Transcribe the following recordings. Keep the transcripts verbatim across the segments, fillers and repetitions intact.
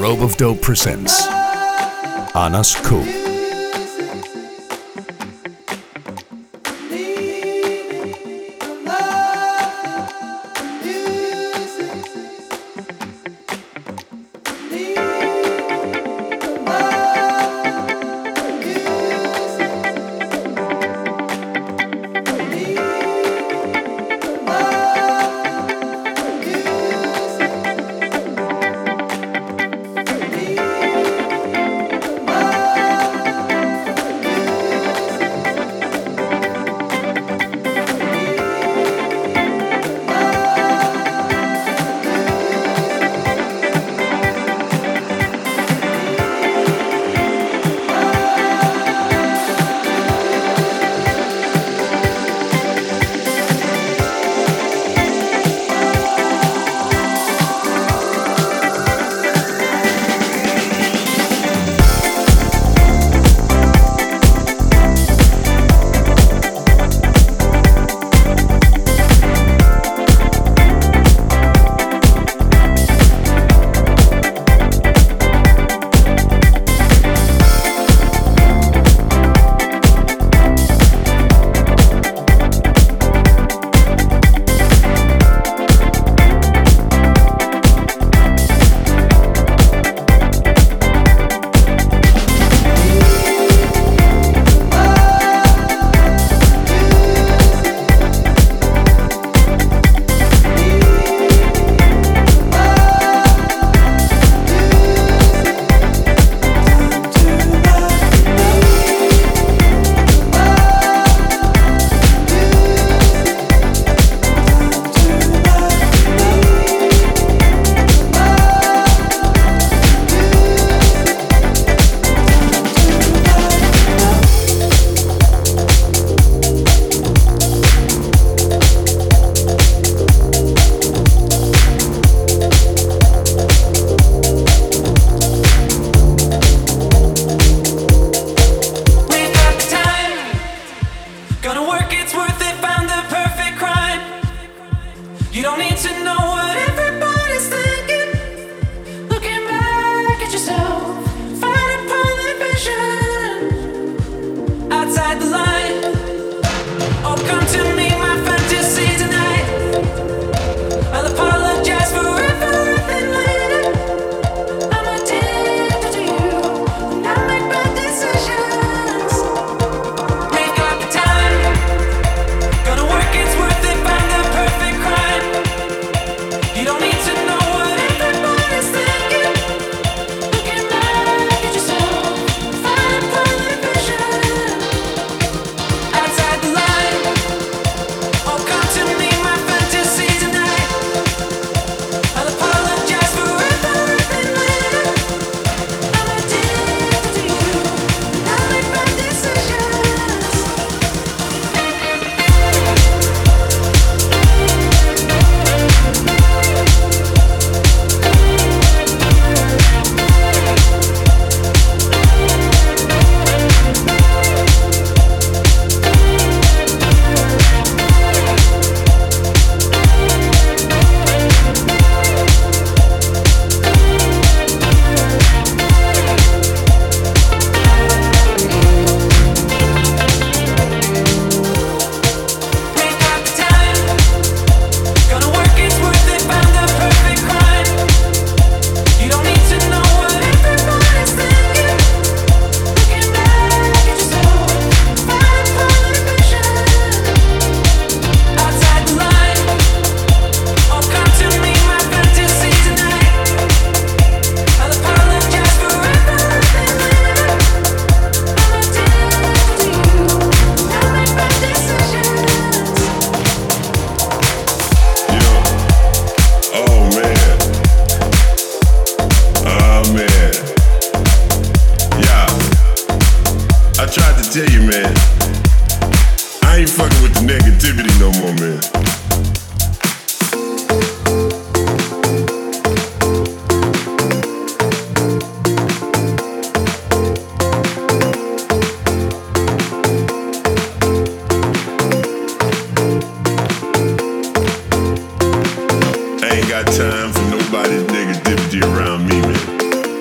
Rope of Dope presents Anders K. Time for nobody's negativity around me, man.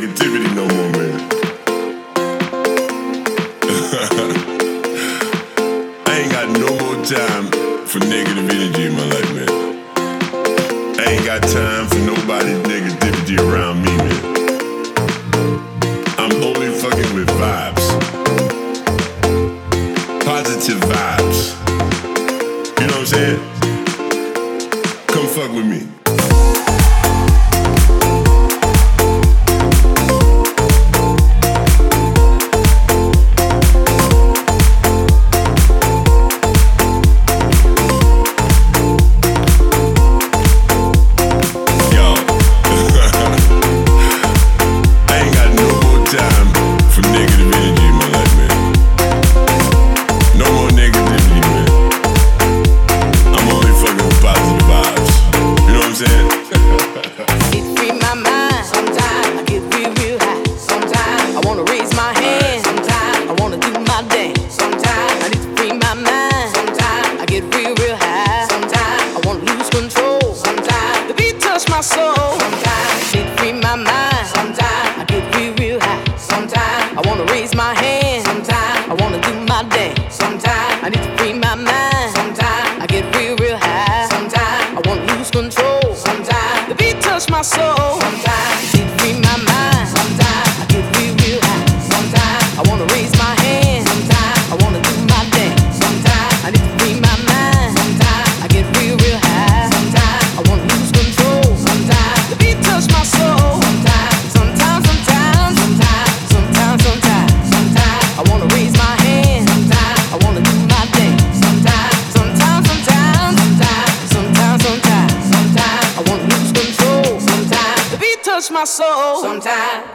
negativity no more, man. I ain't got no more time for negative energy in my life, man. I ain't got time for nobody's negativity around me, man. I'm only fucking with vibes. Positive vibes. You know what I'm saying? Come fuck with me. My soul sometimes.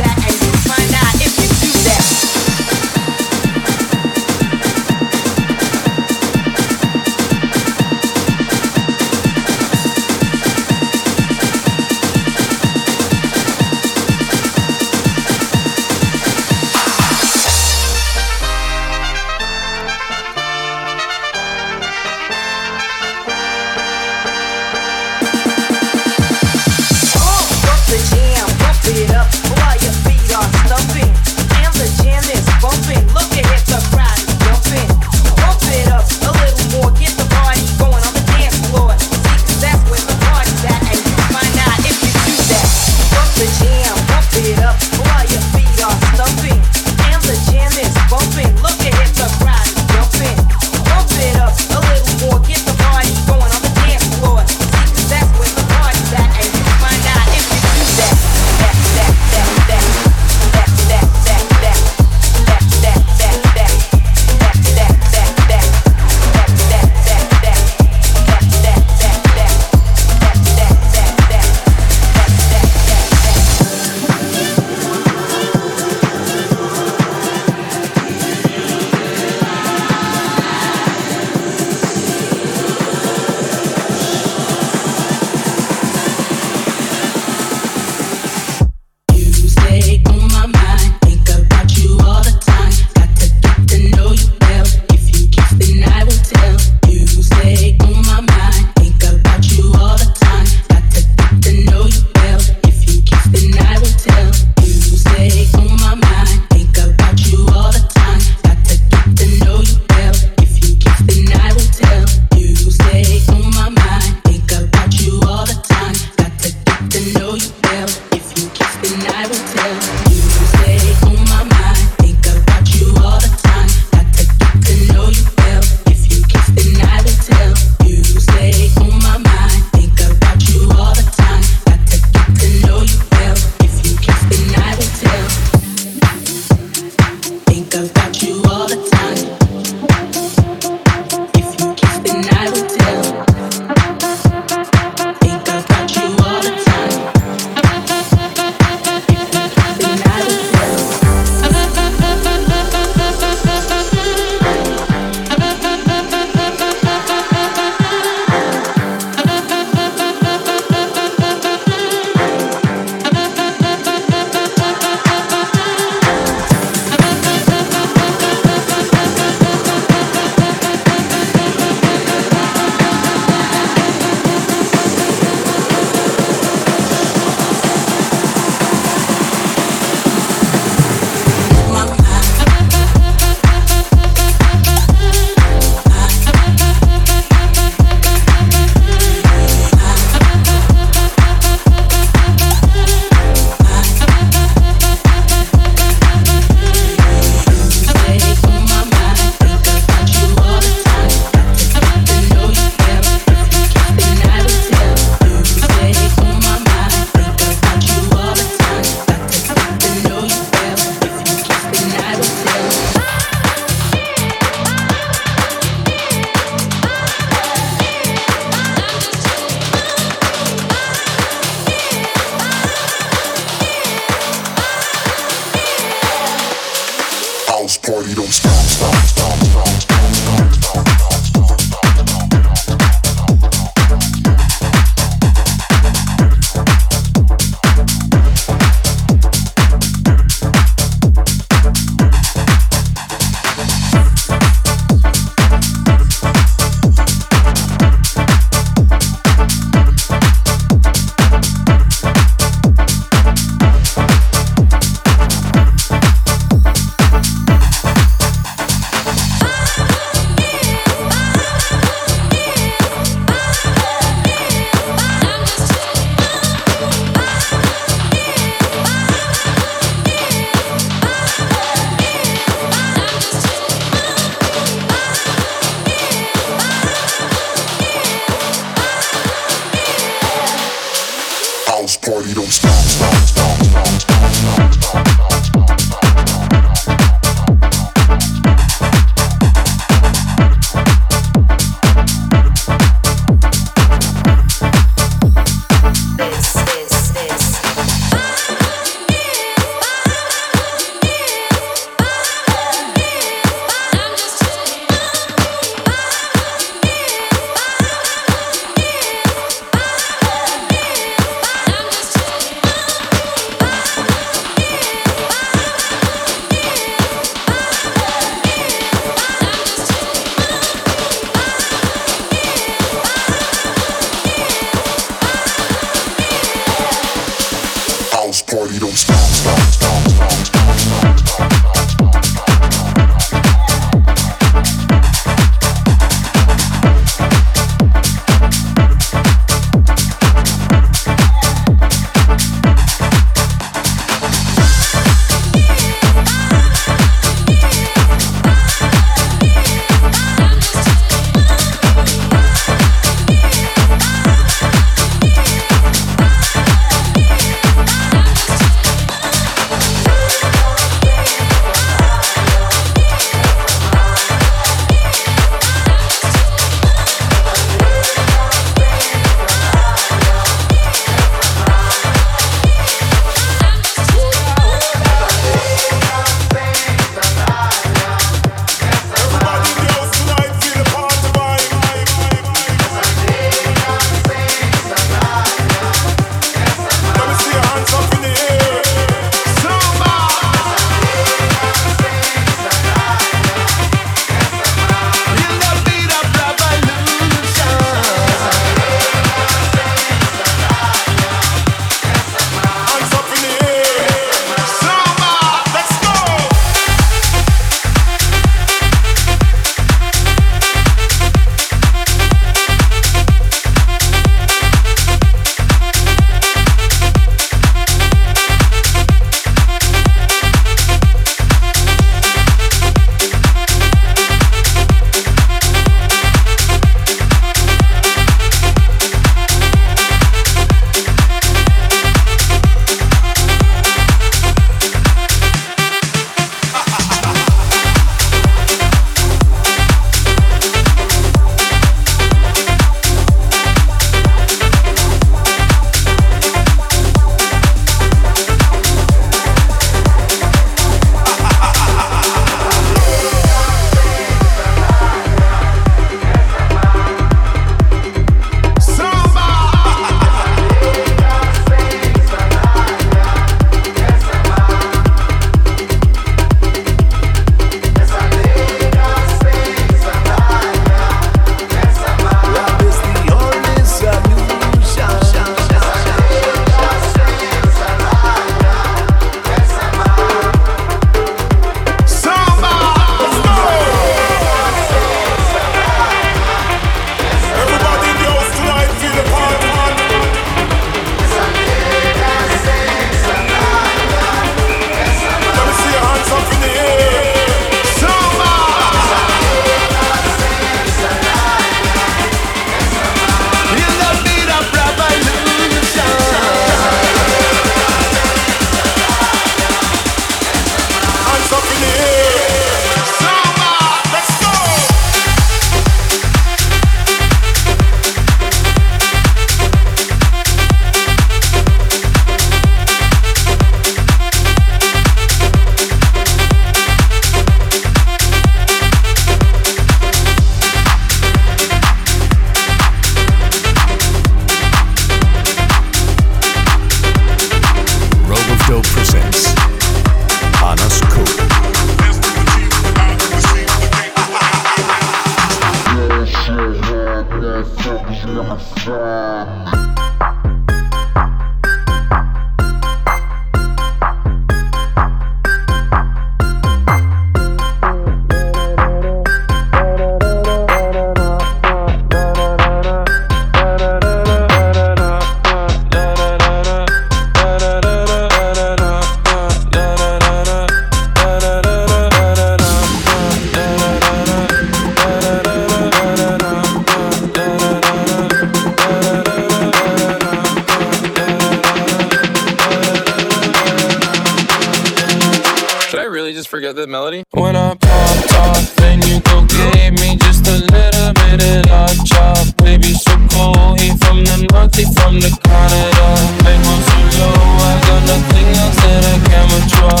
got that melody? When I popped off, then you go gave me just a little bit of love chop. Baby, so cold, he from the north, he from the Canada. Make one so low, I got nothing else that I can withdraw.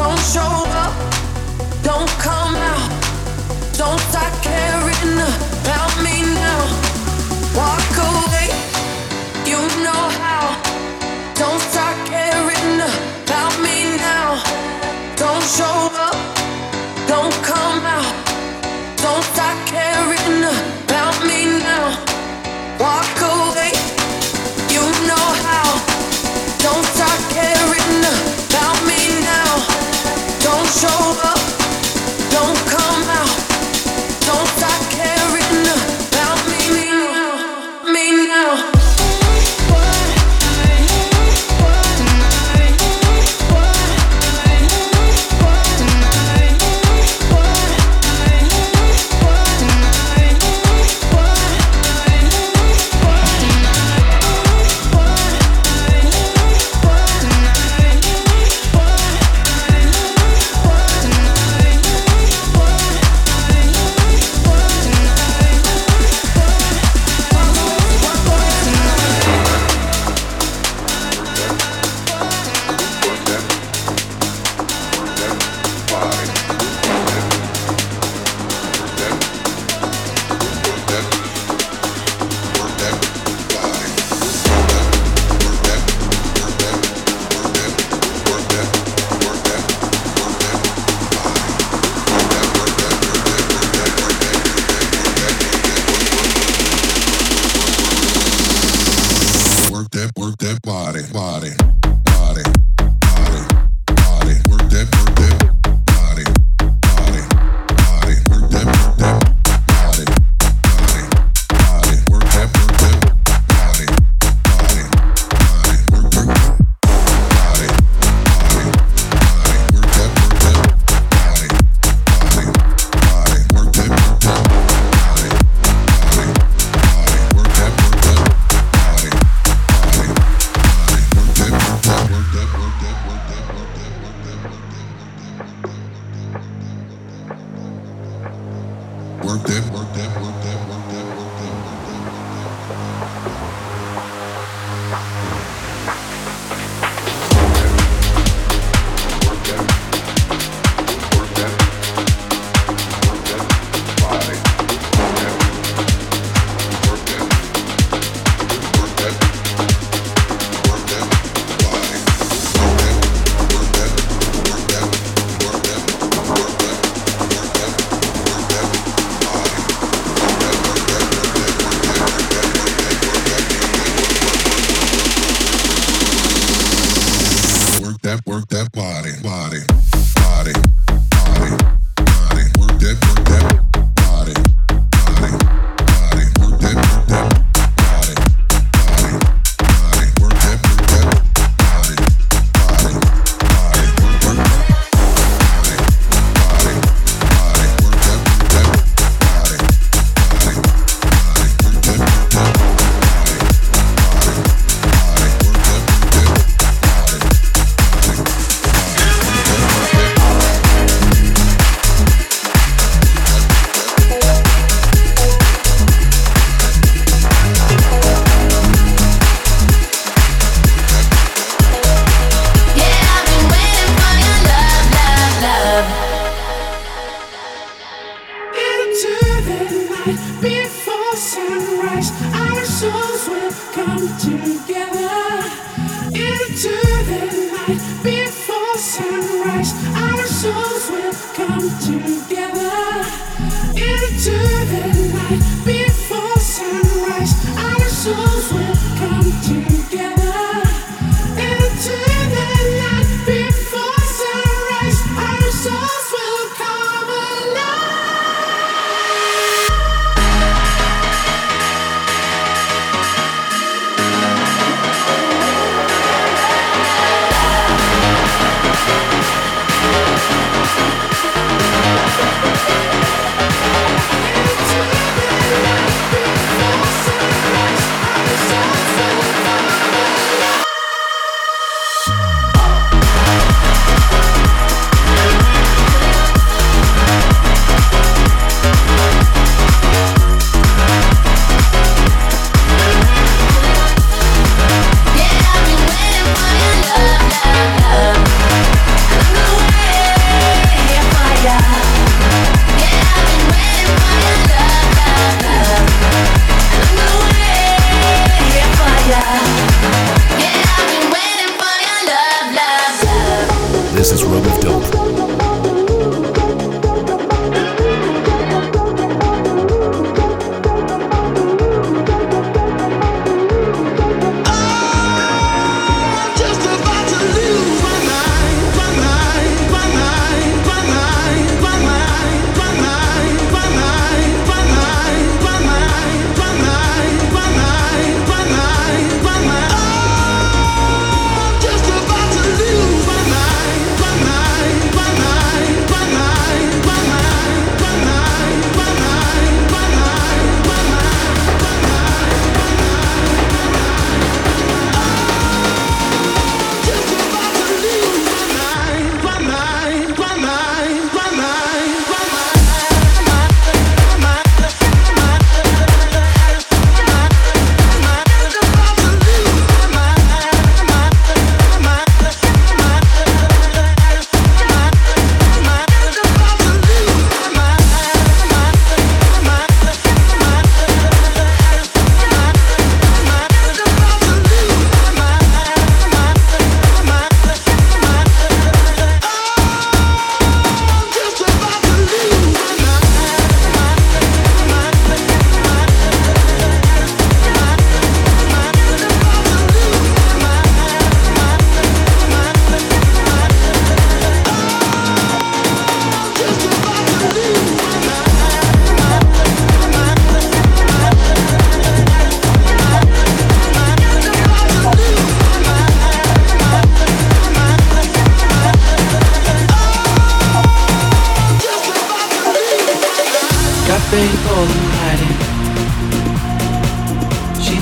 Don't show up, don't come out, don't start caring. work that body, body, body, body, body, work that, work that body, body, body, work that, work that body, body, body, work that, work that body, body, body, work that body, body, body, work that, work that body, body, body, work that, work that. Work that, work that, work that, work that, work that, work that, work that, work that, work that, work that. That work that body, body, body, body, body, work that, work that body, body, body, work that, work that body, body, body, work that, work that body, body, body, work that, body, body, body, work that, work that body, body, body, work that, work that body, body, body, work that, work that body.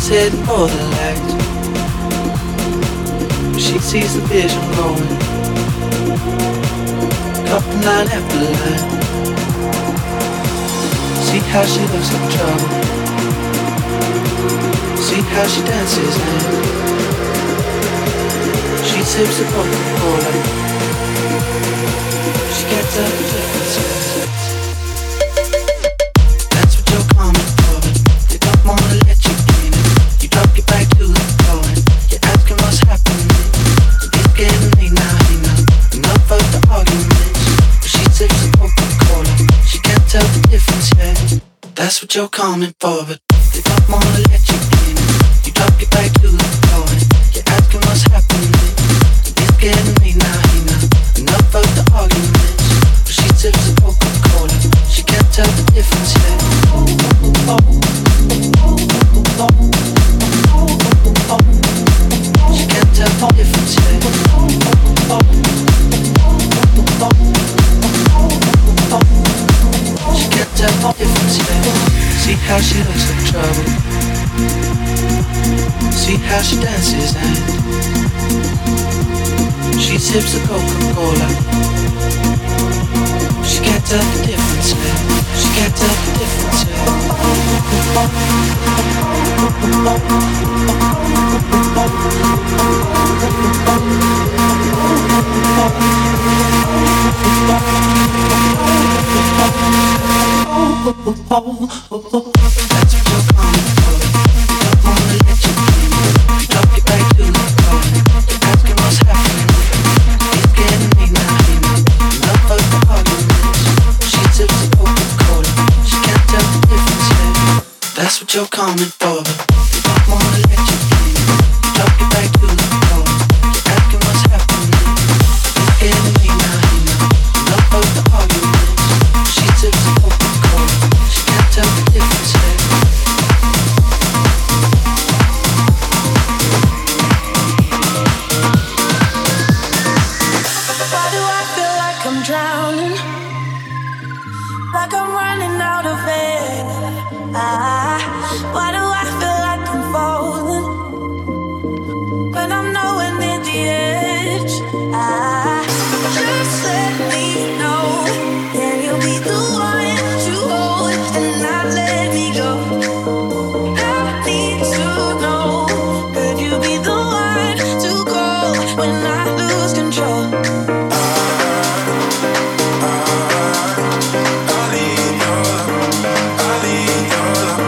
She's heading for the light. She sees the vision going up line after line. See how she looks in trouble. See how she dances in. She sips the Coca-Cola. She gets up and differences. That's what you're coming for, but they don't wanna let you in. You drop your back to the floor and you're asking what's happening. It's getting me now, hey now. Enough of the arguments. But she sips a Coca-Cola, she can't tell the difference yet. She can't tell the difference yet. She can't tell the difference yet. See how she looks in trouble. See how she dances and she sips the Coca-Cola. She can't tell the difference yet. She can't tell the difference yet. Oh, oh, oh, oh, oh, oh. I need your love, I need your love.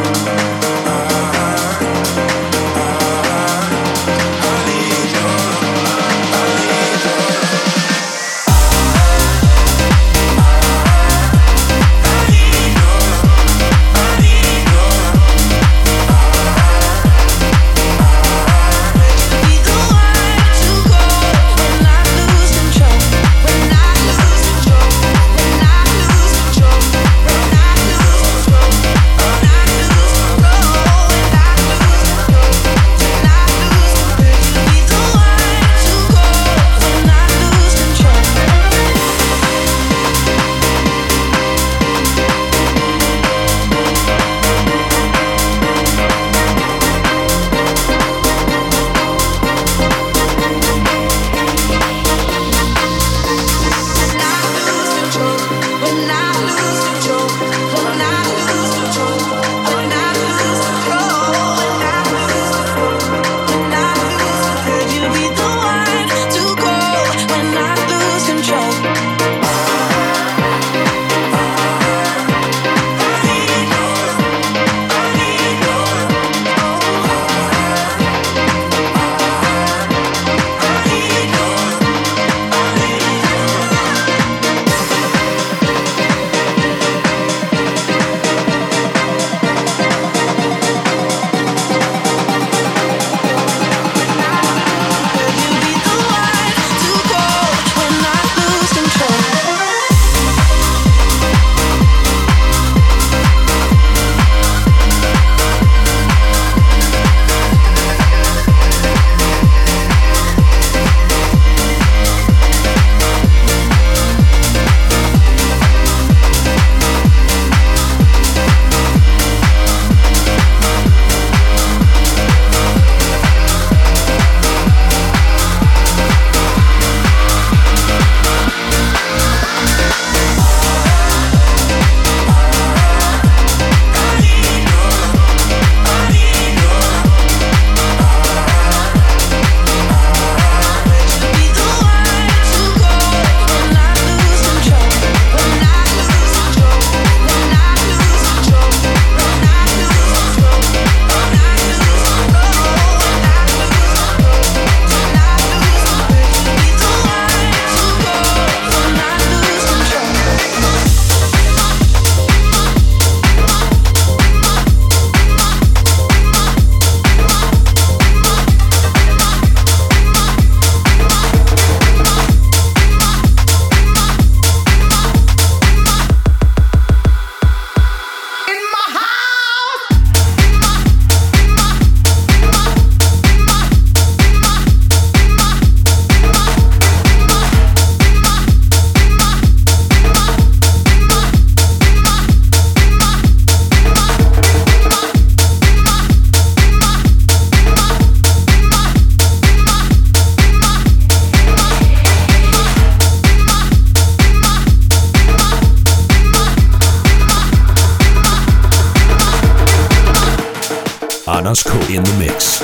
Anders K in the mix.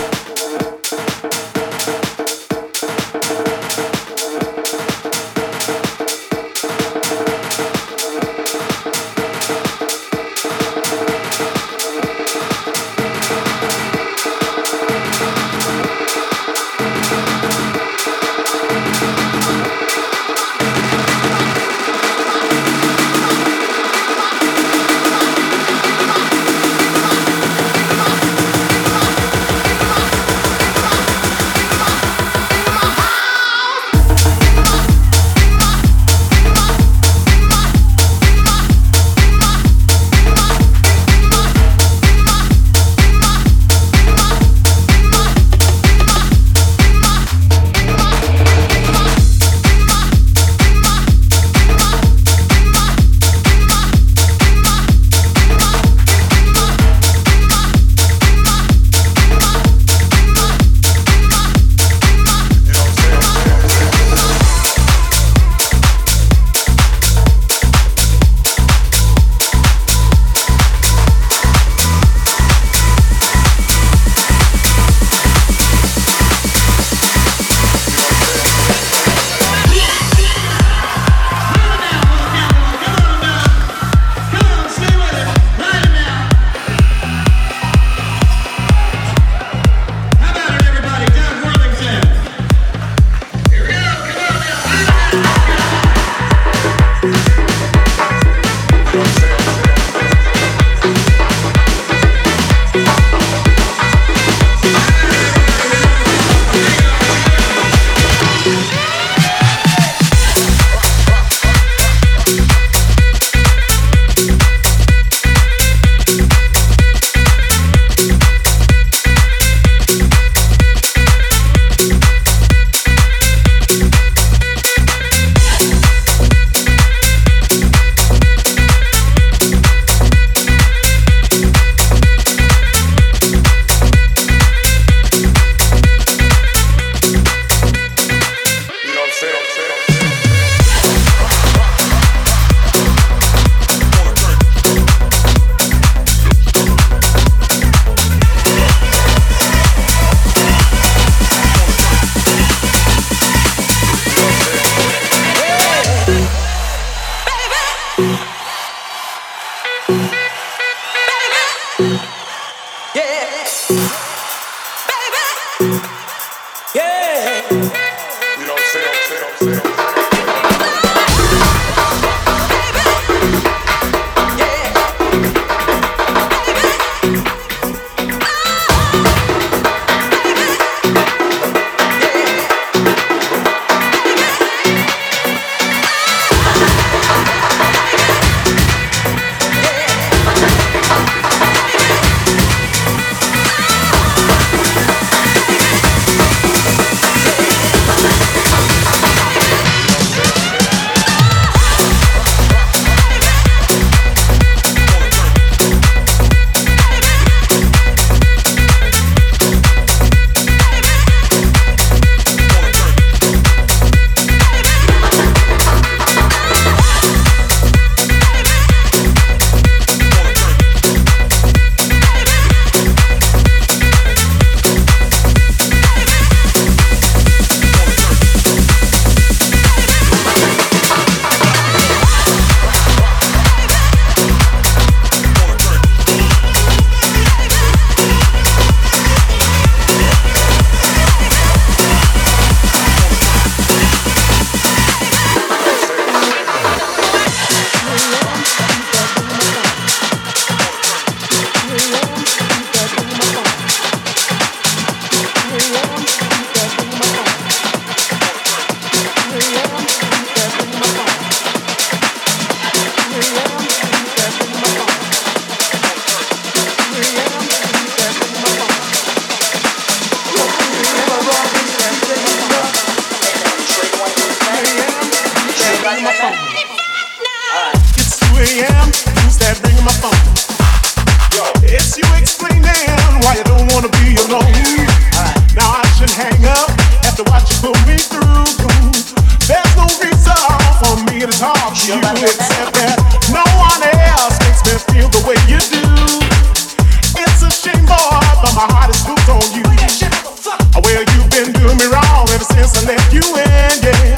since I left you in, yeah.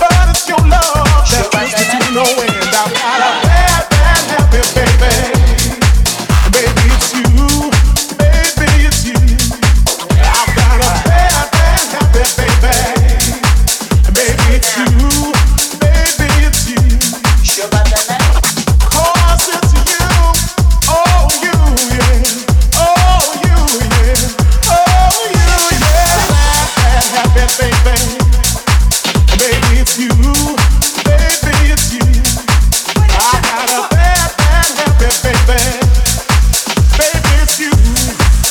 But it's your love that brings me to no end. I'm out of bad, bad, happy, baby. Baby, it's you. Baby, it's you. I've got a bad, bad, happy, baby. Baby, it's you. Baby, it's you. Cause it's you. Oh, you, yeah. Oh, you, yeah. Oh, you, yeah. Bad, bad, happy, baby. Baby, it's you. Baby, it's you. I've got a bad, bad, happy, baby. Baby, it's you.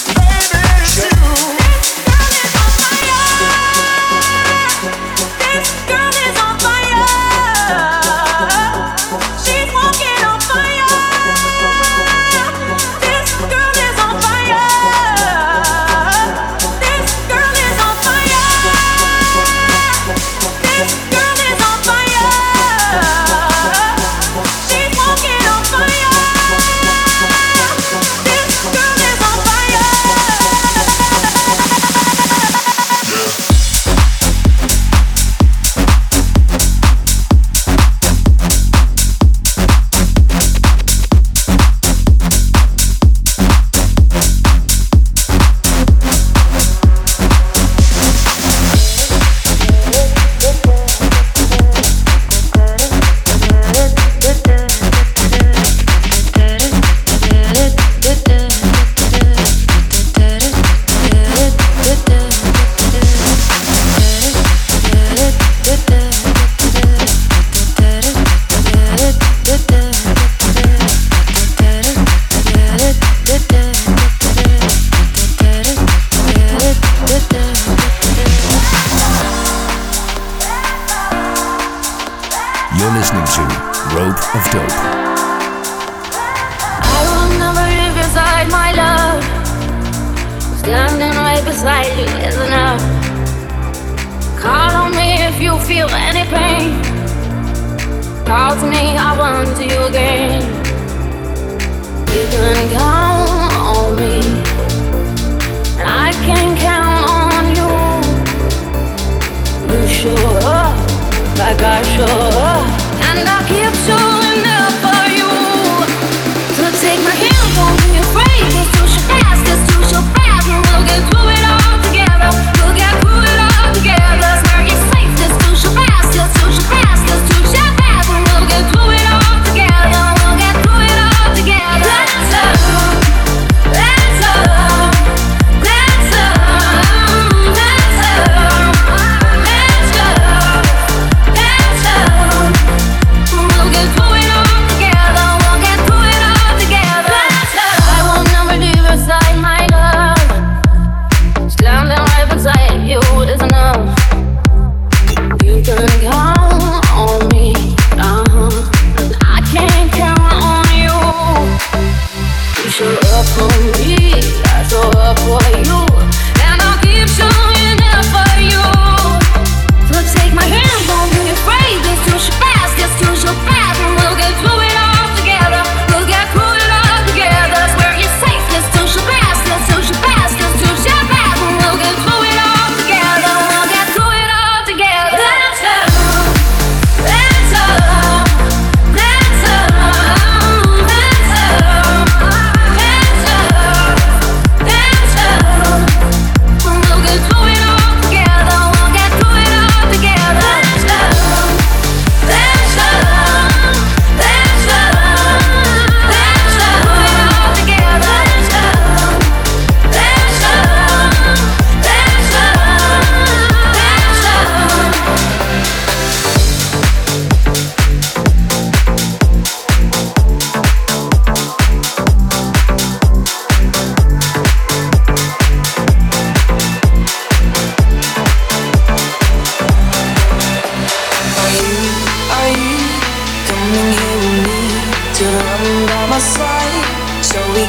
Baby, it's you.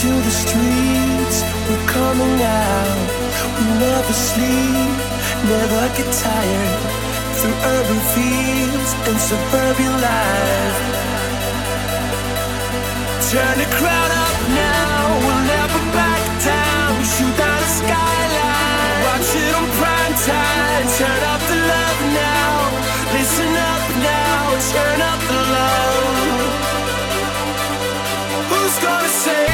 to the streets, we're coming out. We never sleep, never get tired. Through urban fields and suburban life. Turn the crowd up now, we'll never back down. We shoot down the skyline, watch it on prime time. Turn up the love now, listen up now. Turn up the love. Who's gonna say?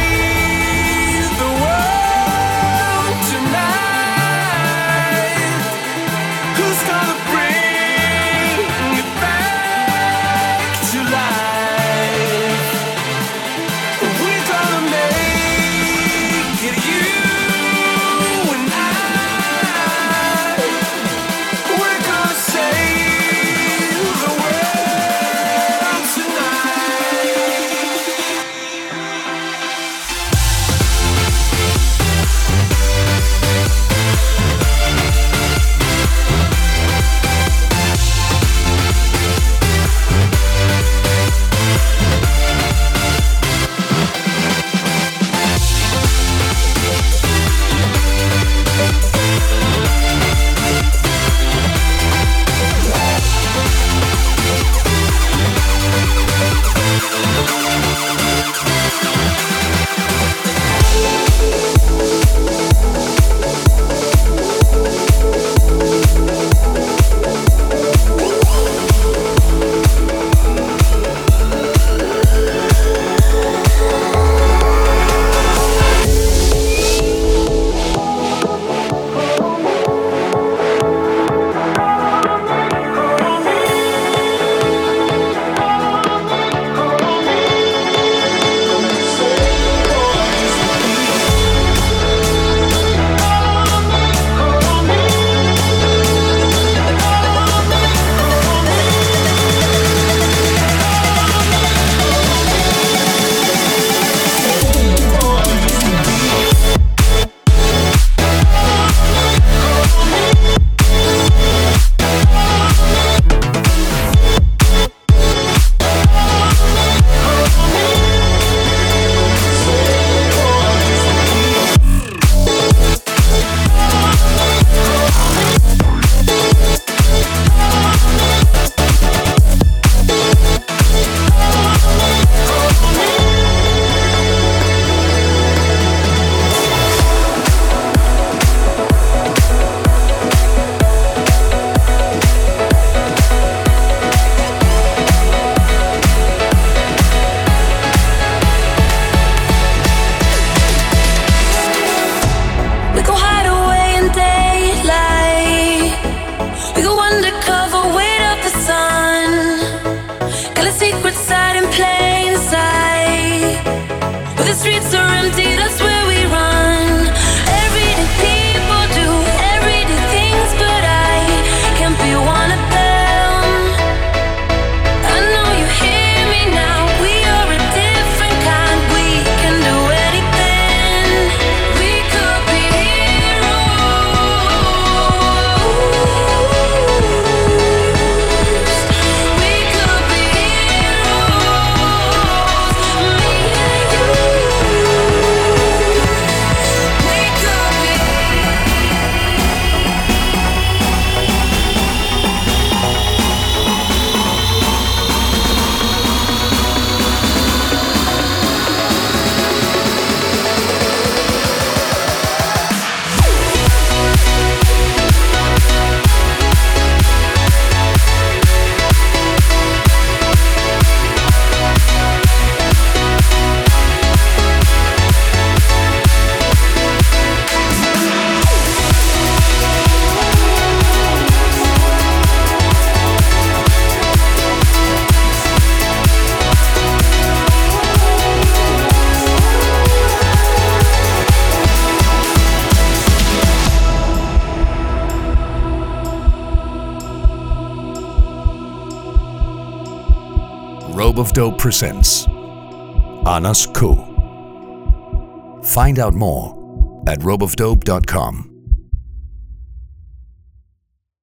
Rope of Dope presents Anders K. Find out more at rope of dope dot com.